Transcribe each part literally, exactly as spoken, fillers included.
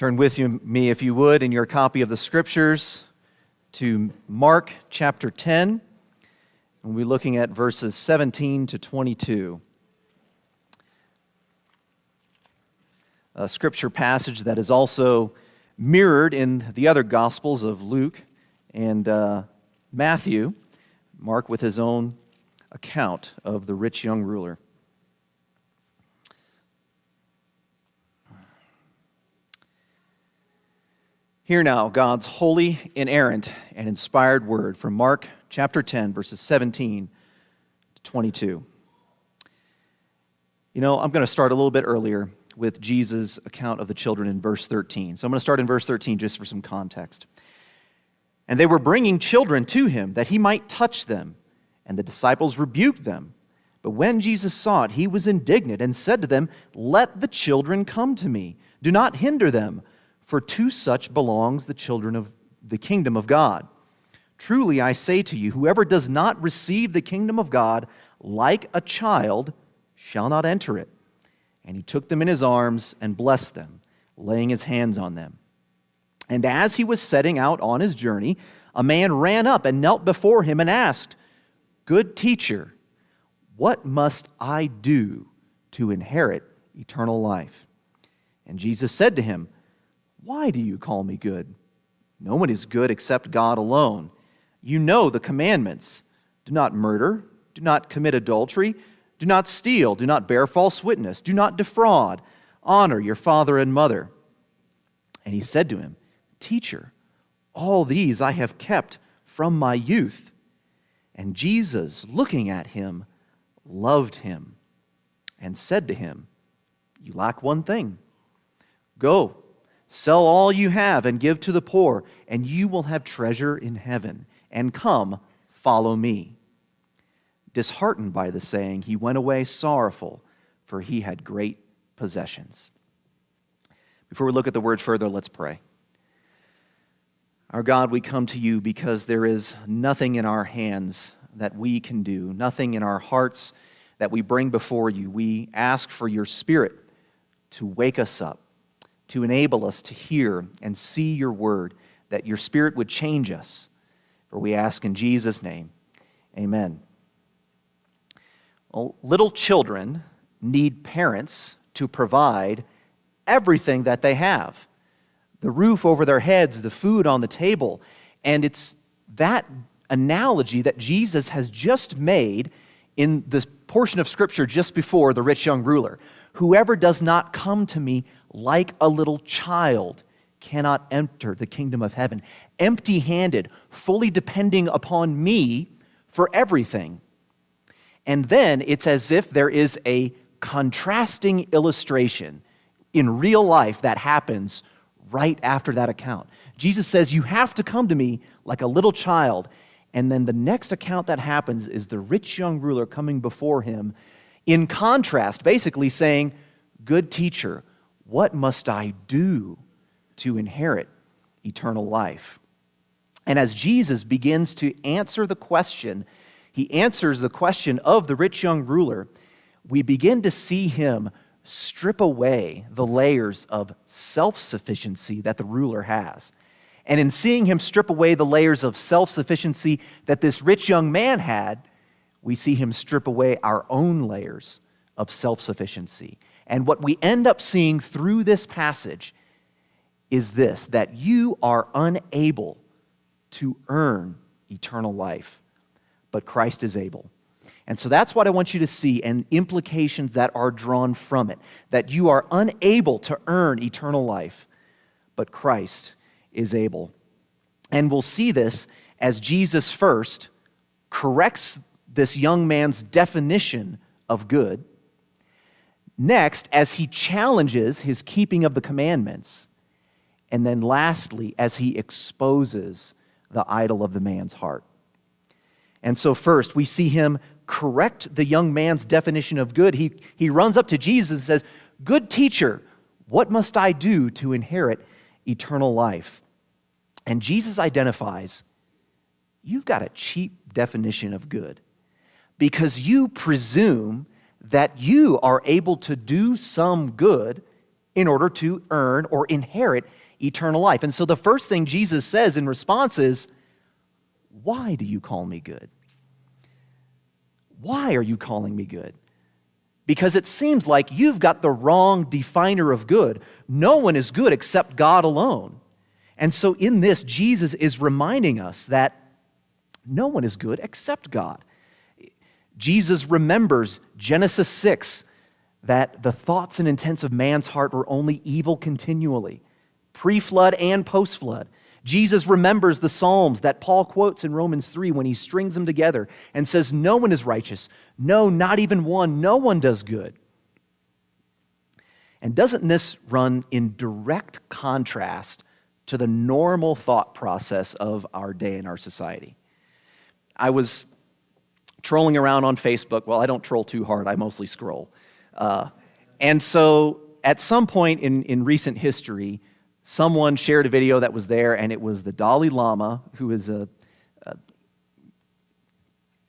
Turn with you, me, if you would, in your copy of the Scriptures to Mark chapter ten. We'll be looking at verses seventeen to twenty-two. A Scripture passage that is also mirrored in the other Gospels of Luke and uh, Matthew. Mark with his own account of the rich young ruler. Hear now God's holy, inerrant, and inspired word from Mark chapter ten, verses seventeen to twenty-two. You know, I'm going to start a little bit earlier with Jesus' account of the children in verse thirteen. So I'm going to start in verse thirteen just for some context. And they were bringing children to him that he might touch them, and the disciples rebuked them. But when Jesus saw it, he was indignant and said to them, "Let the children come to me. Do not hinder them. For to such belongs the children of the kingdom of God. Truly I say to you, whoever does not receive the kingdom of God like a child shall not enter it." And he took them in his arms and blessed them, laying his hands on them. And as he was setting out on his journey, a man ran up and knelt before him and asked, "Good teacher, what must I do to inherit eternal life?" And Jesus said to him, "Why do you call me good? No one is good except God alone. You know the commandments. Do not murder. Do not commit adultery. Do not steal. Do not bear false witness. Do not defraud. Honor your father and mother." And he said to him, "Teacher, all these I have kept from my youth." And Jesus, looking at him, loved him and said to him, "You lack one thing. Go. Sell all you have and give to the poor, and you will have treasure in heaven. And come, follow me." Disheartened by the saying, he went away sorrowful, for he had great possessions. Before we look at the word further, let's pray. Our God, we come to you because there is nothing in our hands that we can do, nothing in our hearts that we bring before you. We ask for your Spirit to wake us up, to enable us to hear and see your word, that your Spirit would change us. For we ask in Jesus' name, amen. Well, little children need parents to provide everything that they have. The roof over their heads, the food on the table. And it's that analogy that Jesus has just made in this portion of Scripture just before the rich young ruler. Whoever does not come to me like a little child cannot enter the kingdom of heaven, empty-handed, fully depending upon me for everything. And then it's as if there is a contrasting illustration in real life that happens right after that account. Jesus says, "You have to come to me like a little child." And then the next account that happens is the rich young ruler coming before him, in contrast, basically saying, "Good teacher, what must I do to inherit eternal life?" And as Jesus begins to answer the question, he answers the question of the rich young ruler, we begin to see him strip away the layers of self-sufficiency that the ruler has. And in seeing him strip away the layers of self-sufficiency that this rich young man had, we see him strip away our own layers of self-sufficiency. And what we end up seeing through this passage is this, that you are unable to earn eternal life, but Christ is able. And so that's what I want you to see, and implications that are drawn from it, that you are unable to earn eternal life, but Christ is able. And we'll see this as Jesus first corrects this young man's definition of good. Next, as he challenges his keeping of the commandments. And then lastly, as he exposes the idol of the man's heart. And so first, we see him correct the young man's definition of good. He, he runs up to Jesus and says, "Good teacher, what must I do to inherit eternal life?" And Jesus identifies, you've got a cheap definition of good because you presume that you are able to do some good in order to earn or inherit eternal life. And so the first thing Jesus says in response is, why do you call me good? Why are you calling me good? Because it seems like you've got the wrong definer of good. No one is good except God alone. And so in this, Jesus is reminding us that no one is good except God. Jesus remembers Genesis six, that the thoughts and intents of man's heart were only evil continually, pre-flood and post-flood. Jesus remembers the Psalms that Paul quotes in Romans three when he strings them together and says, no one is righteous. No, not even one. No one does good. And doesn't this run in direct contrast to the normal thought process of our day and our society? I was trolling around on Facebook. Well, I don't troll too hard. I mostly scroll. Uh, and so at some point in, in recent history, someone shared a video that was there, and it was the Dalai Lama, who is a, a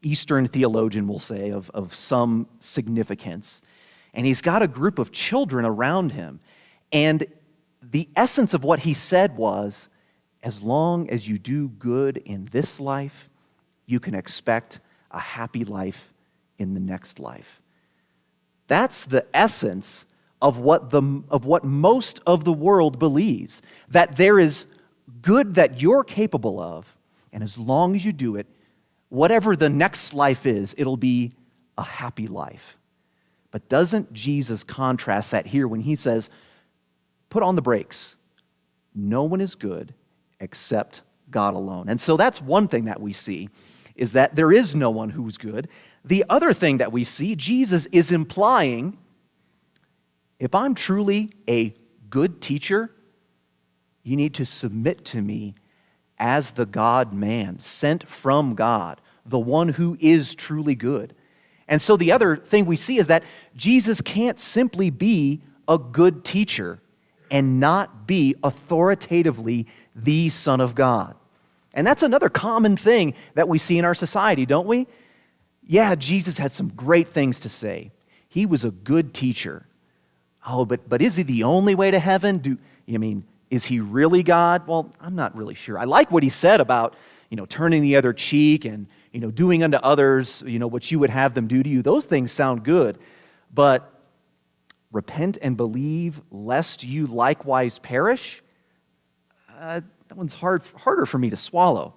Eastern theologian, we'll say, of, of some significance. And he's got a group of children around him. And the essence of what he said was, as long as you do good in this life, you can expect a happy life in the next life. That's the essence of what the of what most of the world believes, that there is good that you're capable of, and as long as you do it, whatever the next life is, it'll be a happy life. But doesn't Jesus contrast that here when he says, put on the brakes. No one is good except God alone. And so that's one thing that we see, is that there is no one who's good. The other thing that we see, Jesus is implying, if I'm truly a good teacher, you need to submit to me as the God-man, sent from God, the one who is truly good. And so the other thing we see is that Jesus can't simply be a good teacher and not be authoritatively the Son of God. And that's another common thing that we see in our society, don't we? Yeah, Jesus had some great things to say. He was a good teacher. Oh, but but is he the only way to heaven? Do you I mean, is he really God? Well, I'm not really sure. I like what he said about, you know, turning the other cheek and, you know, doing unto others, you know, what you would have them do to you. Those things sound good, but repent and believe lest you likewise perish? Uh, that one's hard, harder for me to swallow.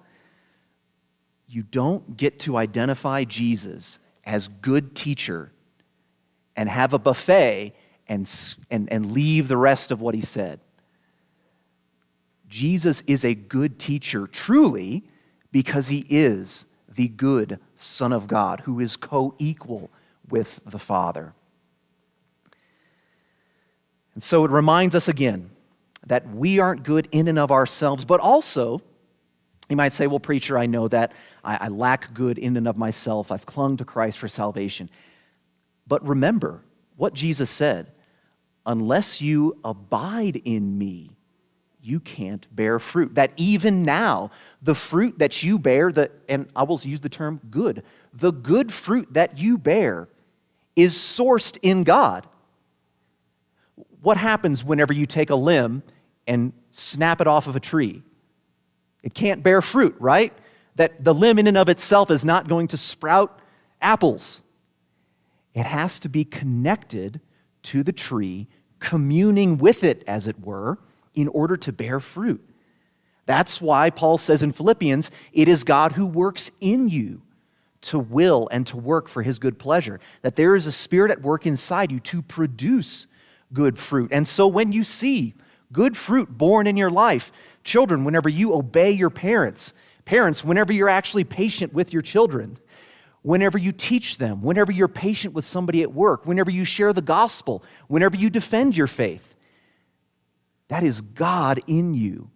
You don't get to identify Jesus as good teacher and have a buffet And, and, and leave the rest of what he said. Jesus is a good teacher, truly, because he is the good Son of God who is co-equal with the Father. And so it reminds us again that we aren't good in and of ourselves, but also, you might say, well, preacher, I know that. I, I lack good in and of myself. I've clung to Christ for salvation. But remember what Jesus said, unless you abide in me, you can't bear fruit. That even now, the fruit that you bear, the, and I will use the term good, the good fruit that you bear is sourced in God. What happens whenever you take a limb and snap it off of a tree? It can't bear fruit, right? That the limb in and of itself is not going to sprout apples. It has to be connected to the tree, communing with it, as it were, in order to bear fruit. That's why Paul says in Philippians, it is God who works in you to will and to work for his good pleasure, that there is a spirit at work inside you to produce good fruit. And so when you see good fruit born in your life, children, whenever you obey your parents, parents, whenever you're actually patient with your children, whenever you teach them, whenever you're patient with somebody at work, whenever you share the gospel, whenever you defend your faith, that is God in you,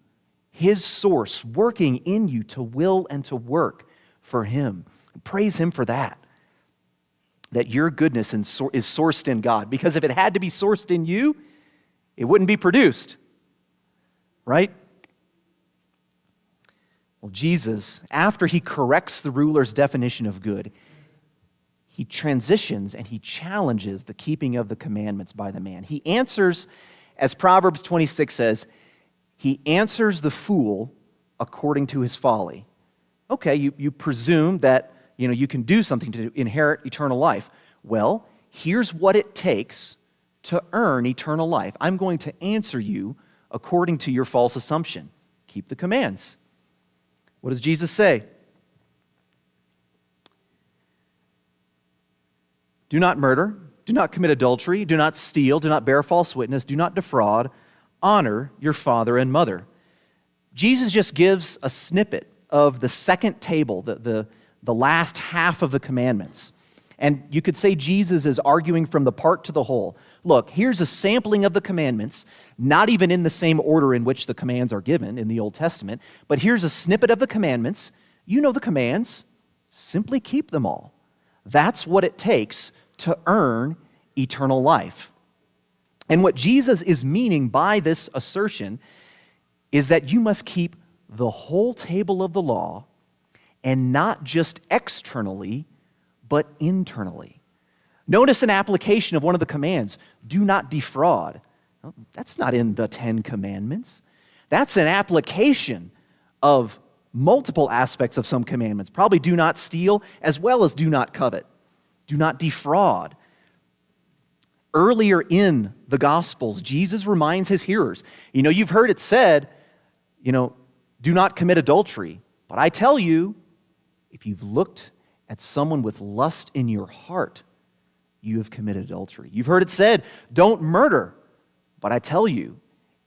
his source working in you to will and to work for him. Praise him for that, that your goodness is sourced in God, because if it had to be sourced in you, it wouldn't be produced, right? Well, Jesus, after he corrects the ruler's definition of good, he transitions and he challenges the keeping of the commandments by the man. He answers As Proverbs twenty-six says, he answers the fool according to his folly. Okay, you, you presume that, you know, you can do something to inherit eternal life. Well, here's what it takes to earn eternal life. I'm going to answer you according to your false assumption. Keep the commands. What does Jesus say? Do not murder, do not commit adultery, do not steal, do not bear false witness, do not defraud, honor your father and mother. Jesus just gives a snippet of the second table, the, the, the last half of the commandments. And you could say Jesus is arguing from the part to the whole. Look, here's a sampling of the commandments, not even in the same order in which the commands are given in the Old Testament, but here's a snippet of the commandments. You know the commands, simply keep them all. That's what it takes to earn eternal life. And what Jesus is meaning by this assertion is that you must keep the whole table of the law, and not just externally, but internally. Notice an application of one of the commands, do not defraud. Well, that's not in the Ten Commandments. That's an application of multiple aspects of some commandments, probably do not steal as well as do not covet, do not defraud. Earlier in the Gospels, Jesus reminds his hearers, you know, you've heard it said, you know, do not commit adultery. But I tell you, if you've looked at someone with lust in your heart, you have committed adultery. You've heard it said, don't murder. But I tell you,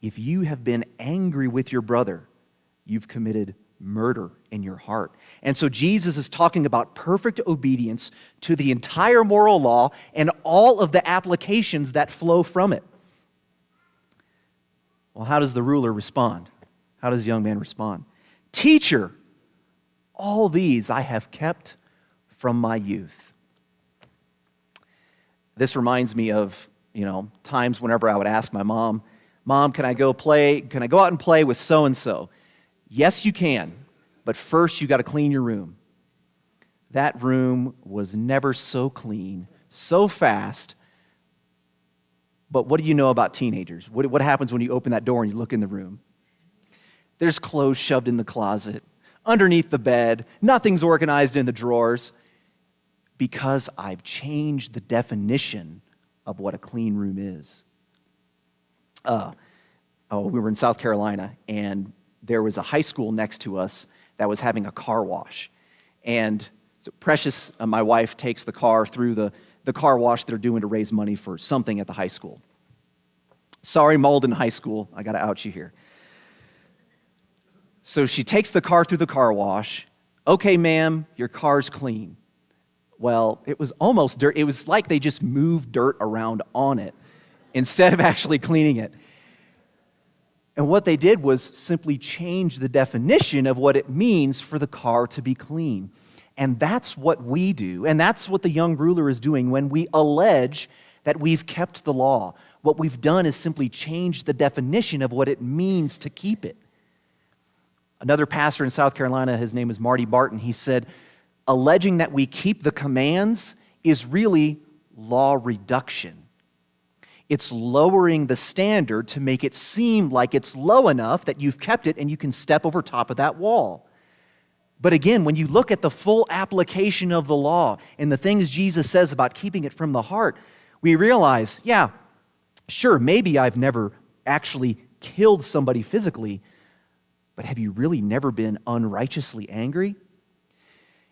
if you have been angry with your brother, you've committed murder in your heart. And so Jesus is talking about perfect obedience to the entire moral law and all of the applications that flow from it. Well, how does the ruler respond? How does the young man respond? Teacher, all these I have kept from my youth. This reminds me of, you know, times whenever I would ask my mom, Mom, can I go play? Can I go out and play with so-and-so? Yes, you can, but first you got to clean your room. That room was never so clean, so fast. But what do you know about teenagers? What, what happens when you open that door and you look in the room? There's clothes shoved in the closet, underneath the bed. Nothing's organized in the drawers because I've changed the definition of what a clean room is. Uh, oh, we were in South Carolina, and there was a high school next to us that was having a car wash. And so Precious, uh, my wife, takes the car through the, the car wash they're doing to raise money for something at the high school. Sorry, Maldon High School, I got to out you here. So she takes the car through the car wash. Okay, ma'am, your car's clean. Well, it was almost dirt. It was like they just moved dirt around on it instead of actually cleaning it. And what they did was simply change the definition of what it means for the car to be clean. And that's what we do. And that's what the young ruler is doing when we allege that we've kept the law. What we've done is simply change the definition of what it means to keep it. Another pastor in South Carolina, his name is Marty Barton, he said, alleging that we keep the commands is really law reduction. It's lowering the standard to make it seem like it's low enough that you've kept it and you can step over top of that wall. But again, when you look at the full application of the law and the things Jesus says about keeping it from the heart, we realize, yeah, sure, maybe I've never actually killed somebody physically, but have you really never been unrighteously angry?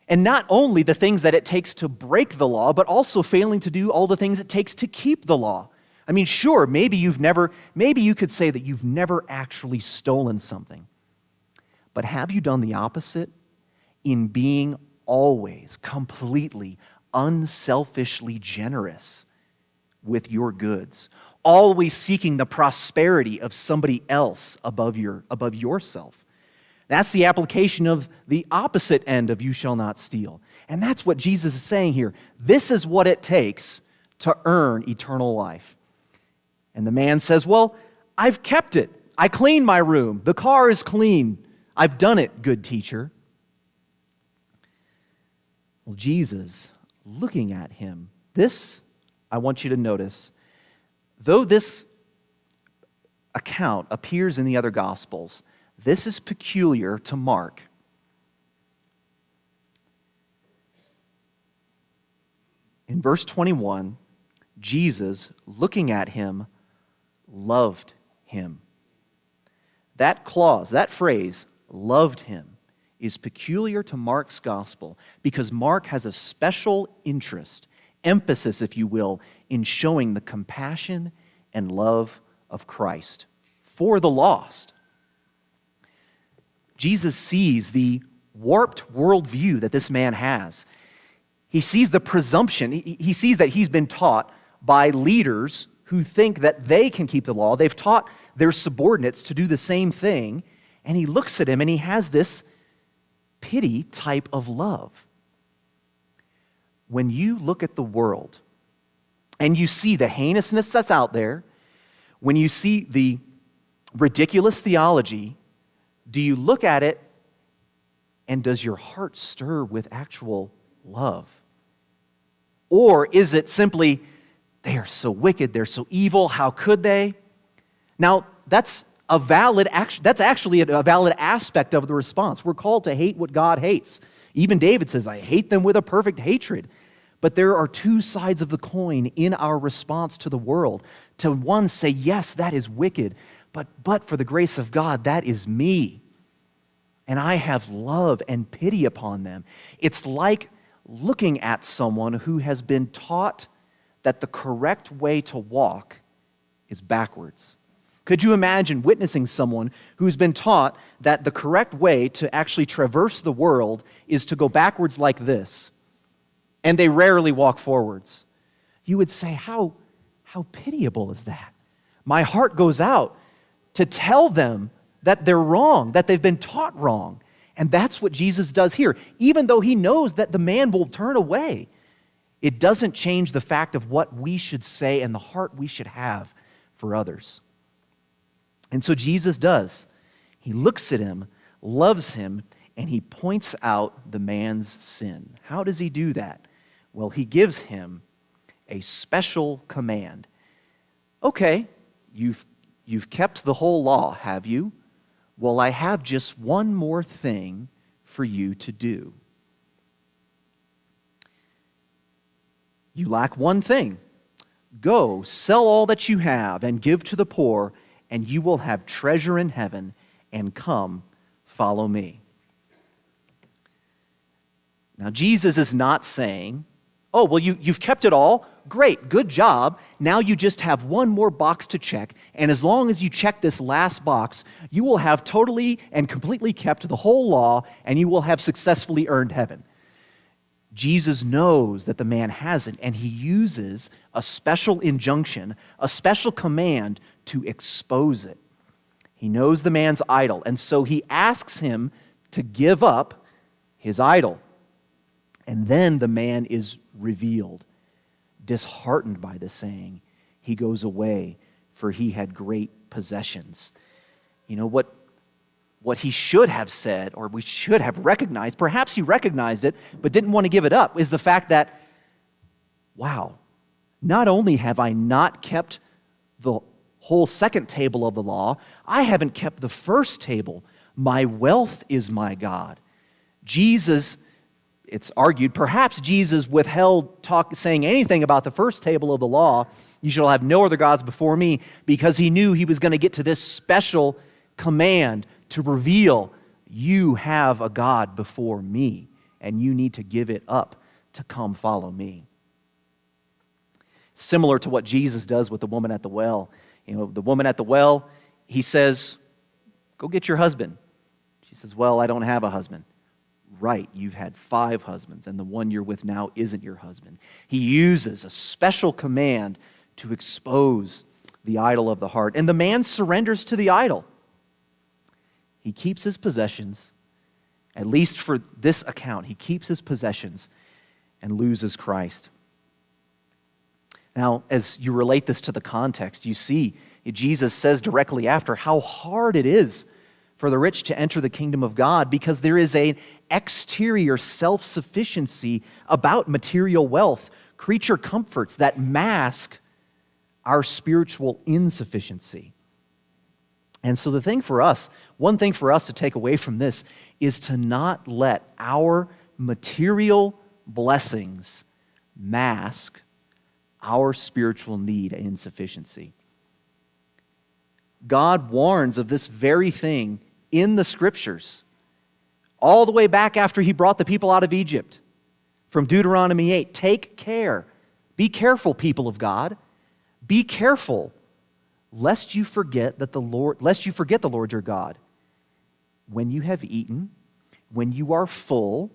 And not only the things that it takes to break the law, but also failing to do all the things it takes to keep the law. I mean, sure, maybe you've never, maybe you could say that you've never actually stolen something. But have you done the opposite in being always, completely, unselfishly generous with your goods? Always seeking the prosperity of somebody else above your, above yourself. That's the application of the opposite end of you shall not steal. And that's what Jesus is saying here. This is what it takes to earn eternal life. And the man says, well, I've kept it. I cleaned my room. The car is clean. I've done it, good teacher. Well, Jesus, looking at him, this, I want you to notice, though this account appears in the other Gospels, this is peculiar to Mark. In verse twenty-one, Jesus, looking at him, loved him. That clause, that phrase, loved him, is peculiar to Mark's gospel because Mark has a special interest, emphasis, if you will, in showing the compassion and love of Christ for the lost. Jesus sees the warped worldview that this man has. He sees the presumption. He sees that he's been taught by leaders who think that they can keep the law. They've taught their subordinates to do the same thing. And he looks at him and he has this pity type of love. When you look at the world and you see the heinousness that's out there, when you see the ridiculous theology, do you look at it and does your heart stir with actual love? Or is it simply, they are so wicked, they're so evil, how could they? Now, that's a valid act, that's actually a valid aspect of the response. We're called to hate what God hates. Even David says, I hate them with a perfect hatred. But there are two sides of the coin in our response to the world. To one say, yes, that is wicked, but but for the grace of God, that is me. And I have love and pity upon them. It's like looking at someone who has been taught that the correct way to walk is backwards. Could you imagine witnessing someone who's been taught that the correct way to actually traverse the world is to go backwards like this, and they rarely walk forwards? You would say, how, how pitiable is that? My heart goes out to tell them that they're wrong, that they've been taught wrong. And that's what Jesus does here. Even though he knows that the man will turn away, it doesn't change the fact of what we should say and the heart we should have for others. And so Jesus does. He looks at him, loves him, and he points out the man's sin. How does he do that? Well, he gives him a special command. Okay, you've, you've kept the whole law, have you? Well, I have just one more thing for you to do. You lack one thing. Go, sell all that you have and give to the poor, and you will have treasure in heaven, and come, follow me. Now, Jesus is not saying, oh, well, you, you've kept it all. Great, good job. Now you just have one more box to check, and as long as you check this last box, you will have totally and completely kept the whole law, and you will have successfully earned heaven. Jesus knows that the man hasn't, and he uses a special injunction, a special command to expose it. He knows the man's idol, and so he asks him to give up his idol. And then the man is revealed. Disheartened by the saying, he goes away, for he had great possessions. You know, what, what he should have said, or we should have recognized, perhaps he recognized it, but didn't want to give it up, is the fact that, wow, not only have I not kept the whole second table of the law, I haven't kept the first table. My wealth is my God. Jesus It's argued, perhaps Jesus withheld talk, saying anything about the first table of the law, you shall have no other gods before me, because he knew he was going to get to this special command to reveal you have a God before me, and you need to give it up to come follow me. Similar to what Jesus does with the woman at the well. You know, the woman at the well, he says, go get your husband. She says, well, I don't have a husband. Right, you've had five husbands, and the one you're with now isn't your husband. He uses a special command to expose the idol of the heart, and the man surrenders to the idol. He keeps his possessions, at least for this account, he keeps his possessions and loses Christ. Now, as you relate this to the context, you see Jesus says directly after how hard it is for the rich to enter the kingdom of God, because there is an exterior self-sufficiency about material wealth, creature comforts that mask our spiritual insufficiency. And so the thing for us, one thing for us to take away from this is to not let our material blessings mask our spiritual need and insufficiency. God warns of this very thing in the scriptures, all the way back after he brought the people out of Egypt, from Deuteronomy eight. Take care. Be careful, people of God. Be careful, lest you forget that the Lord, lest you forget the Lord your God, when you have eaten, when you are full,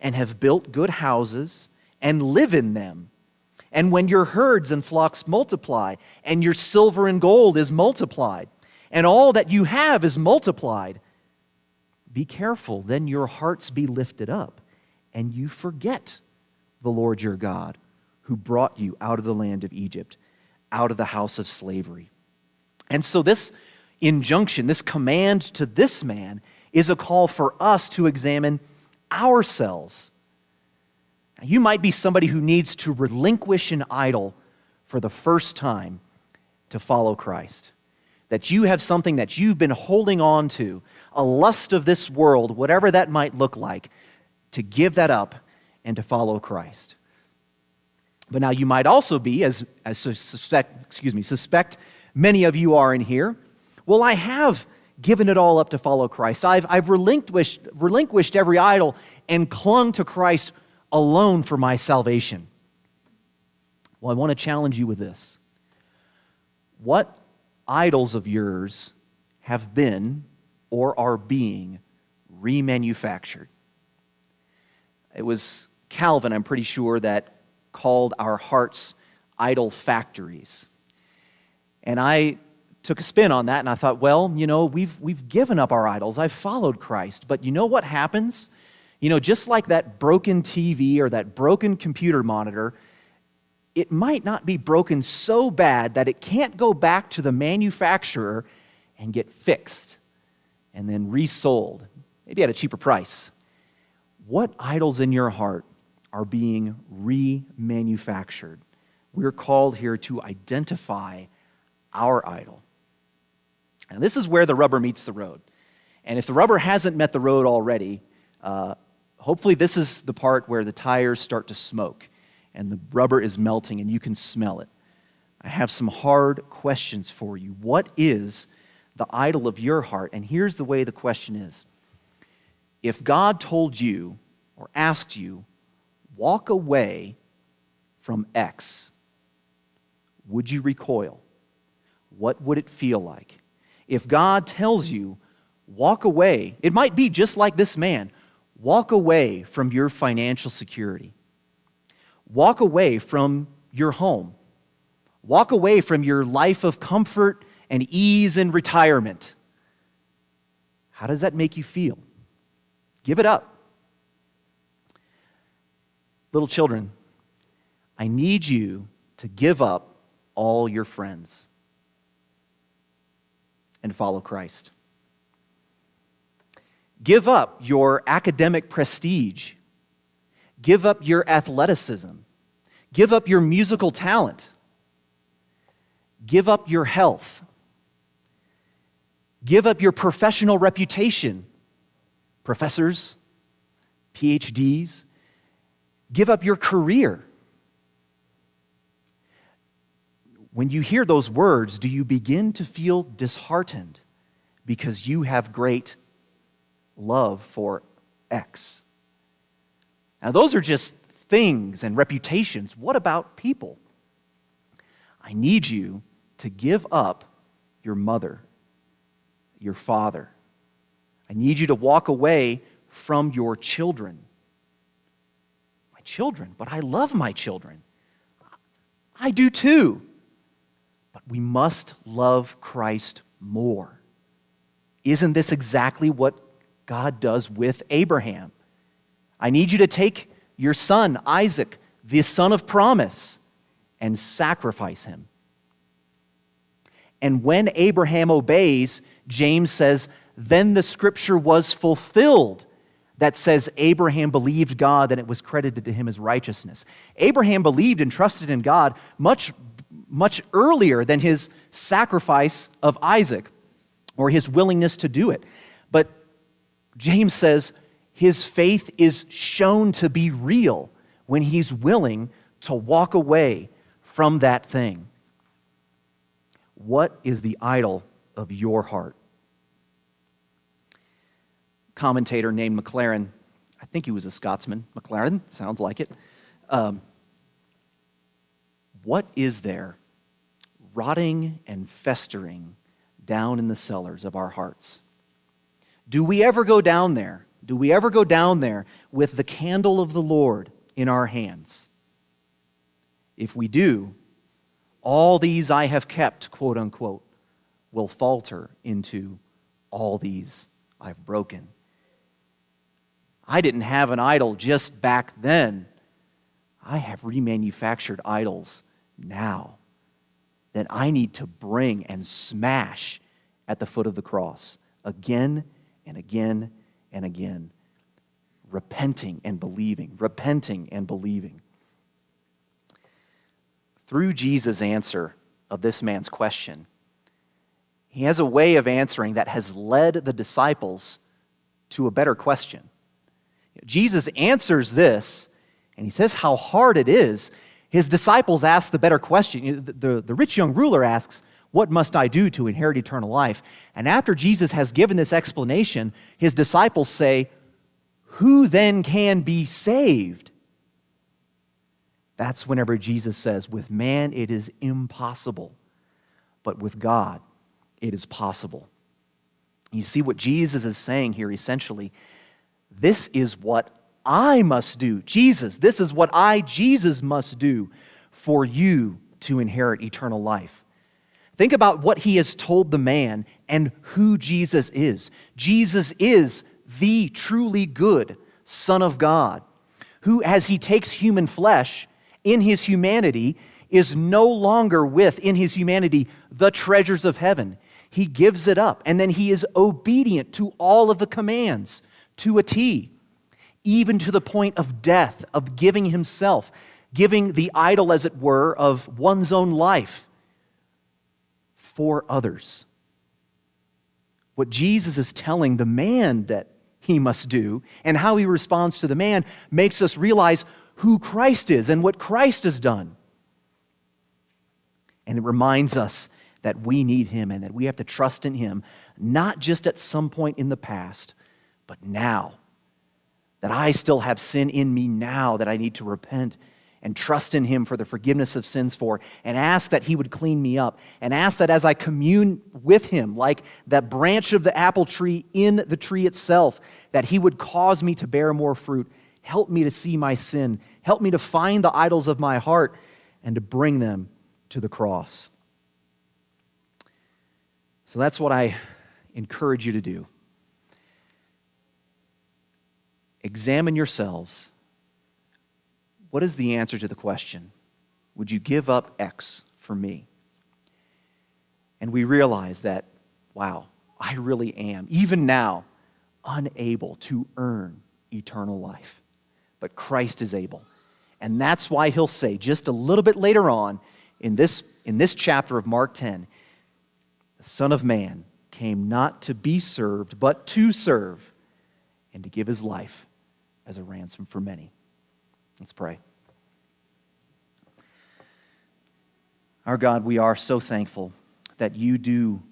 and have built good houses, and live in them, and when your herds and flocks multiply, and your silver and gold is multiplied, and all that you have is multiplied. Be careful, then your hearts be lifted up, and you forget the Lord your God, who brought you out of the land of Egypt, out of the house of slavery. And so this injunction, this command to this man, is a call for us to examine ourselves. Now, you might be somebody who needs to relinquish an idol for the first time to follow Christ. That you have something that you've been holding on to, a lust of this world, whatever that might look like, to give that up and to follow Christ. But now you might also be, as, as suspect, excuse me, suspect many of you are in here, well, I have given it all up to follow Christ. I've, I've relinquished, relinquished every idol and clung to Christ alone for my salvation. Well, I want to challenge you with this. What idols of yours have been or are being remanufactured? It was Calvin, I'm pretty sure, that called our hearts idol factories. And I took a spin on that, and I thought, well, you know, we've we've given up our idols. I've followed Christ. But you know what happens? You know, just like that broken T V or that broken computer monitor, it might not be broken so bad that it can't go back to the manufacturer and get fixed and then resold, maybe at a cheaper price. What idols in your heart are being remanufactured? We're called here to identify our idol. And this is where the rubber meets the road. And if the rubber hasn't met the road already, uh, hopefully this is the part where the tires start to smoke and the rubber is melting and you can smell it. I have some hard questions for you. What is the idol of your heart? And here's the way the question is. If God told you or asked you, walk away from X, would you recoil? What would it feel like? If God tells you, walk away, it might be just like this man, walk away from your financial security. Walk away from your home. Walk away from your life of comfort and ease and retirement. How does that make you feel? Give it up. Little children, I need you to give up all your friends and follow Christ. Give up your academic prestige. Give up your athleticism. Give up your musical talent. Give up your health. Give up your professional reputation. Professors, P H Ds. Give up your career. When you hear those words, do you begin to feel disheartened because you have great love for X? Now, those are just things and reputations. What about people? I need you to give up your mother, your father. I need you to walk away from your children. My children, but I love my children. I do too. But we must love Christ more. Isn't this exactly what God does with Abraham? I need you to take your son, Isaac, the son of promise, and sacrifice him. And when Abraham obeys, James says, then the scripture was fulfilled that says Abraham believed God and it was credited to him as righteousness. Abraham believed and trusted in God much, much earlier than his sacrifice of Isaac or his willingness to do it. But James says his faith is shown to be real when he's willing to walk away from that thing. What is the idol of your heart? Commentator named McLaren, I think he was a Scotsman, McLaren, sounds like it. Um, what is there rotting and festering down in the cellars of our hearts? Do we ever go down there? Do we ever go down there with the candle of the Lord in our hands? If we do, all these I have kept, quote unquote, will falter into all these I've broken. I didn't have an idol just back then. I have remanufactured idols now that I need to bring and smash at the foot of the cross again and again and again, repenting and believing, repenting and believing. Through Jesus' answer of this man's question, he has a way of answering that has led the disciples to a better question. Jesus answers this, and he says how hard it is. His disciples ask the better question. The, the, the rich young ruler asks, what must I do to inherit eternal life? And after Jesus has given this explanation, his disciples say, who then can be saved? That's whenever Jesus says, with man it is impossible, but with God it is possible. You see what Jesus is saying here essentially. This is what I must do, Jesus. This is what I, Jesus, must do for you to inherit eternal life. Think about what he has told the man and who Jesus is. Jesus is the truly good Son of God, who, as he takes human flesh in his humanity, is no longer with, in his humanity, the treasures of heaven. He gives it up, and then he is obedient to all of the commands to a T, even to the point of death, of giving himself, giving the idol, as it were, of one's own life for others. What Jesus is telling the man that he must do and how he responds to the man makes us realize who Christ is and what Christ has done. And it reminds us that we need him and that we have to trust in him, not just at some point in the past, but now, that I still have sin in me now that I need to repent and trust in him for the forgiveness of sins for, and ask that he would clean me up, and ask that as I commune with him, like that branch of the apple tree in the tree itself, that he would cause me to bear more fruit, help me to see my sin, help me to find the idols of my heart and to bring them to the cross. So that's what I encourage you to do. Examine yourselves. What is the answer to the question, would you give up X for me? And we realize that, wow, I really am, even now, unable to earn eternal life. But Christ is able. And that's why he'll say just a little bit later on in this, in this chapter of Mark ten, the Son of Man came not to be served, but to serve and to give his life as a ransom for many. Let's pray. Our God, we are so thankful that you do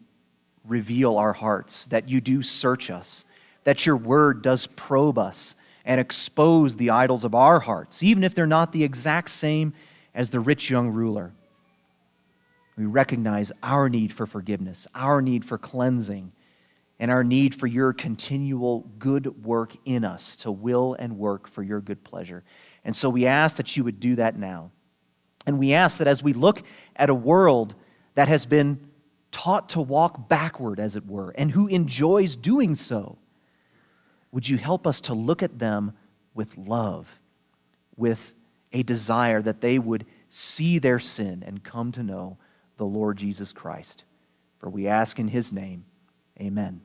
reveal our hearts, that you do search us, that your word does probe us and expose the idols of our hearts, even if they're not the exact same as the rich young ruler. We recognize our need for forgiveness, our need for cleansing, and our need for your continual good work in us to will and work for your good pleasure. And so we ask that you would do that now. And we ask that as we look at a world that has been taught to walk backward, as it were, and who enjoys doing so, would you help us to look at them with love, with a desire that they would see their sin and come to know the Lord Jesus Christ. For we ask in his name, amen.